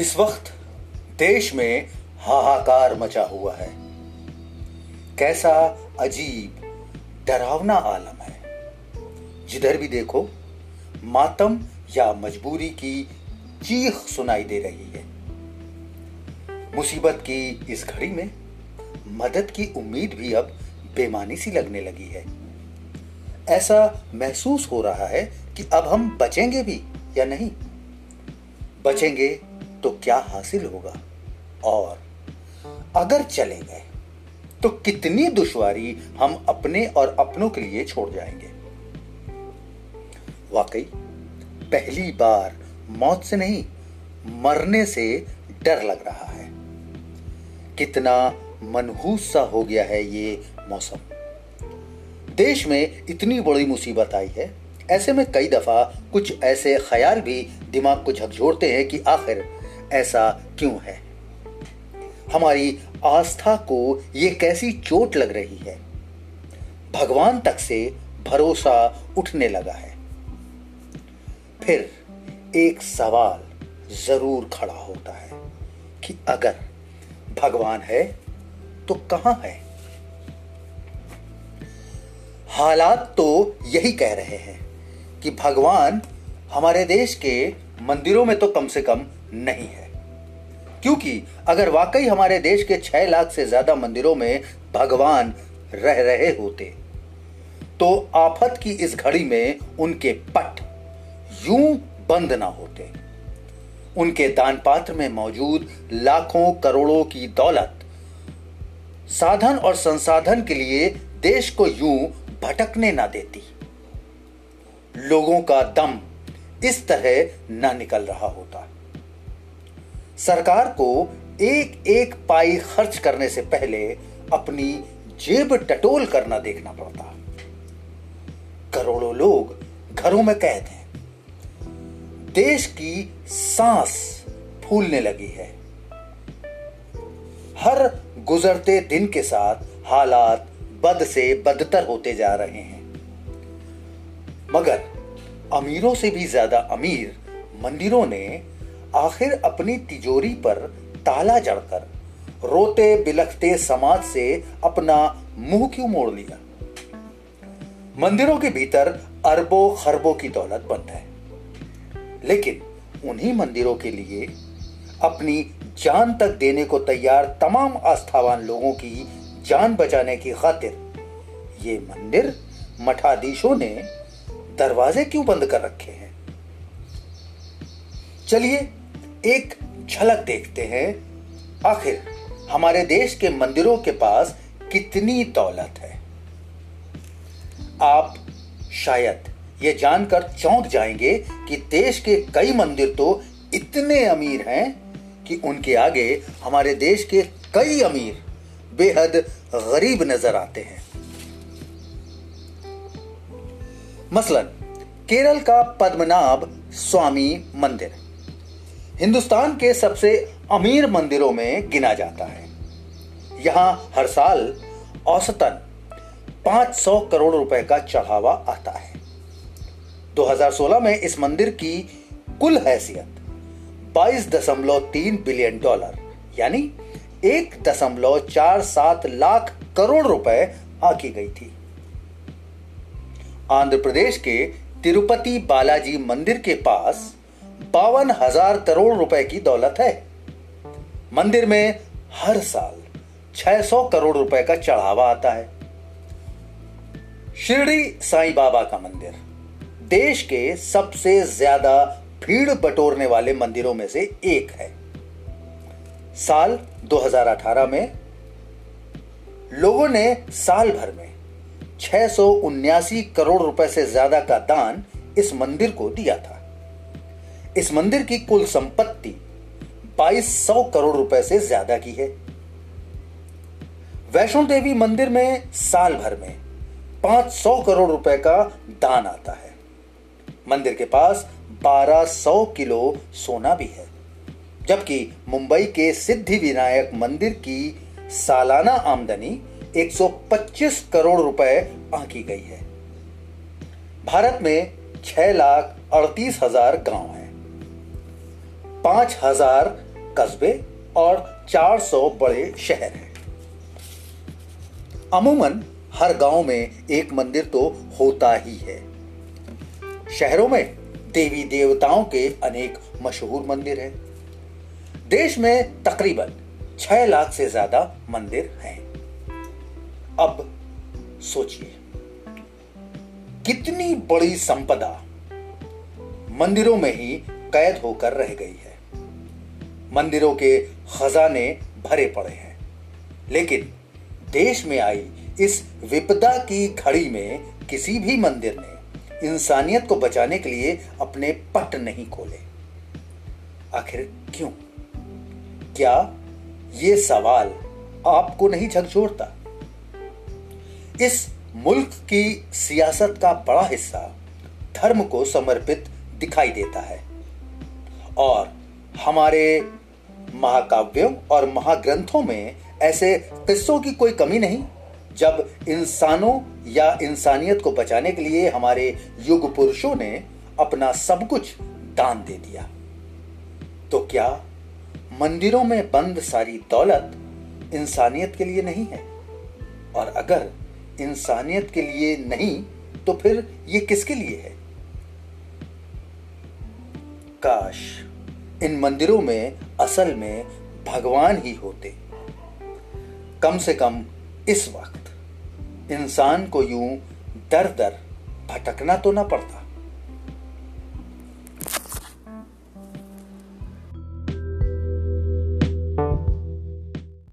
इस वक्त देश में हाहाकार मचा हुआ है। कैसा अजीब डरावना आलम है। जिधर भी देखो मातम या मजबूरी की चीख सुनाई दे रही है। मुसीबत की इस घड़ी में मदद की उम्मीद भी अब बेमानी सी लगने लगी है। ऐसा महसूस हो रहा है कि अब हम बचेंगे भी या नहीं। बचेंगे तो क्या हासिल होगा, और अगर चले गए तो कितनी दुश्वारी हम अपने और अपनों के लिए छोड़ जाएंगे। वाकई पहली बार मौत से नहीं, मरने से डर लग रहा है। कितना मनहूस सा हो गया है ये मौसम। देश में इतनी बड़ी मुसीबत आई है, ऐसे में कई दफा कुछ ऐसे ख्याल भी दिमाग को झकझोरते हैं कि आखिर ऐसा क्यों है। हमारी आस्था को ये कैसी चोट लग रही है। भगवान तक से भरोसा उठने लगा है। फिर एक सवाल जरूर खड़ा होता है कि अगर भगवान है तो कहां है। हालात तो यही कह रहे हैं कि भगवान हमारे देश के मंदिरों में तो कम से कम नहीं है, क्योंकि अगर वाकई हमारे देश के 6 लाख से ज्यादा मंदिरों में भगवान रह रहे होते तो आफत की इस घड़ी में उनके पट यूं बंद ना होते। उनके दान पात्र में मौजूद लाखों करोड़ों की दौलत, साधन और संसाधन के लिए देश को यूं भटकने ना देती। लोगों का दम इस तरह ना निकल रहा होता। सरकार को एक एक पाई खर्च करने से पहले अपनी जेब टटोल करना देखना पड़ता। करोड़ों लोग घरों में कैद हैं। देश की सांस फूलने लगी है। हर गुजरते दिन के साथ हालात बद से बदतर होते जा रहे हैं। मगर अमीरों से भी ज्यादा अमीर मंदिरों ने आखिर अपनी तिजोरी पर ताला जड़कर रोते बिलखते समाज से अपना मुंह क्यों मोड़ लिया। मंदिरों के भीतर अरबों खरबों की दौलत बंद है, लेकिन उन्हीं मंदिरों के लिए अपनी जान तक देने को तैयार तमाम आस्थावान लोगों की जान बचाने की खातिर ये मंदिर मठाधीशों ने दरवाजे क्यों बंद कर रखे हैं। चलिए एक झलक देखते हैं आखिर हमारे देश के मंदिरों के पास कितनी दौलत है। आप शायद ये जानकर चौंक जाएंगे कि देश के कई मंदिर तो इतने अमीर हैं कि उनके आगे हमारे देश के कई अमीर बेहद गरीब नजर आते हैं। मसलन केरल का पद्मनाभ स्वामी मंदिर हिंदुस्तान के सबसे अमीर मंदिरों में गिना जाता है। यहां हर साल औसतन 500 करोड़ रुपए का चढ़ावा आता है। 2016 में इस मंदिर की कुल हैसियत 22.3 बिलियन डॉलर यानी 1.47 लाख करोड़ रुपए आंकी गई थी। आंध्र प्रदेश के तिरुपति बालाजी मंदिर के पास 52,000 करोड़ रुपए की दौलत है। मंदिर में हर साल 600 करोड़ रुपए का चढ़ावा आता है। शिरडी साईं बाबा का मंदिर देश के सबसे ज्यादा भीड़ बटोरने वाले मंदिरों में से एक है। साल 2018 में लोगों ने साल भर में 679 करोड़ रुपए से ज्यादा का दान इस मंदिर को दिया था। इस मंदिर की कुल संपत्ति 2200 करोड़ रुपए से ज्यादा की है। वैष्णो देवी मंदिर में साल भर में 500 करोड़ रुपए का दान आता है। मंदिर के पास 1200 किलो सोना भी है, जबकि मुंबई के सिद्धि विनायक मंदिर की सालाना आमदनी 125 करोड़ रुपए आंकी गई है। भारत में 6,38,000 गांव हैं। 5,000 कस्बे और 400 बड़े शहर हैं। अमूमन हर गांव में एक मंदिर तो होता ही है। शहरों में देवी देवताओं के अनेक मशहूर मंदिर हैं। देश में तकरीबन 6 लाख से ज्यादा मंदिर हैं। अब सोचिए कितनी बड़ी संपदा मंदिरों में ही कैद होकर रह गई है। मंदिरों के खजाने भरे पड़े हैं, लेकिन देश में आई इस विपदा की घड़ी में किसी भी मंदिर ने इंसानियत को बचाने के लिए अपने पट नहीं खोले। आखिर क्यों? क्या ये सवाल आपको नहीं झकझोरता? इस मुल्क की सियासत का बड़ा हिस्सा धर्म को समर्पित दिखाई देता है और हमारे महाकाव्यों और महाग्रंथों में ऐसे किस्सों की कोई कमी नहीं, जब इंसानों या इंसानियत को बचाने के लिए हमारे युग पुरुषों ने अपना सब कुछ दान दे दिया। तो क्या मंदिरों में बंद सारी दौलत इंसानियत के लिए नहीं है? और अगर इंसानियत के लिए नहीं तो फिर ये किसके लिए है? काश इन मंदिरों में असल में भगवान ही होते। कम से कम इस वक्त इंसान को यूं दर दर भटकना तो ना पड़ता।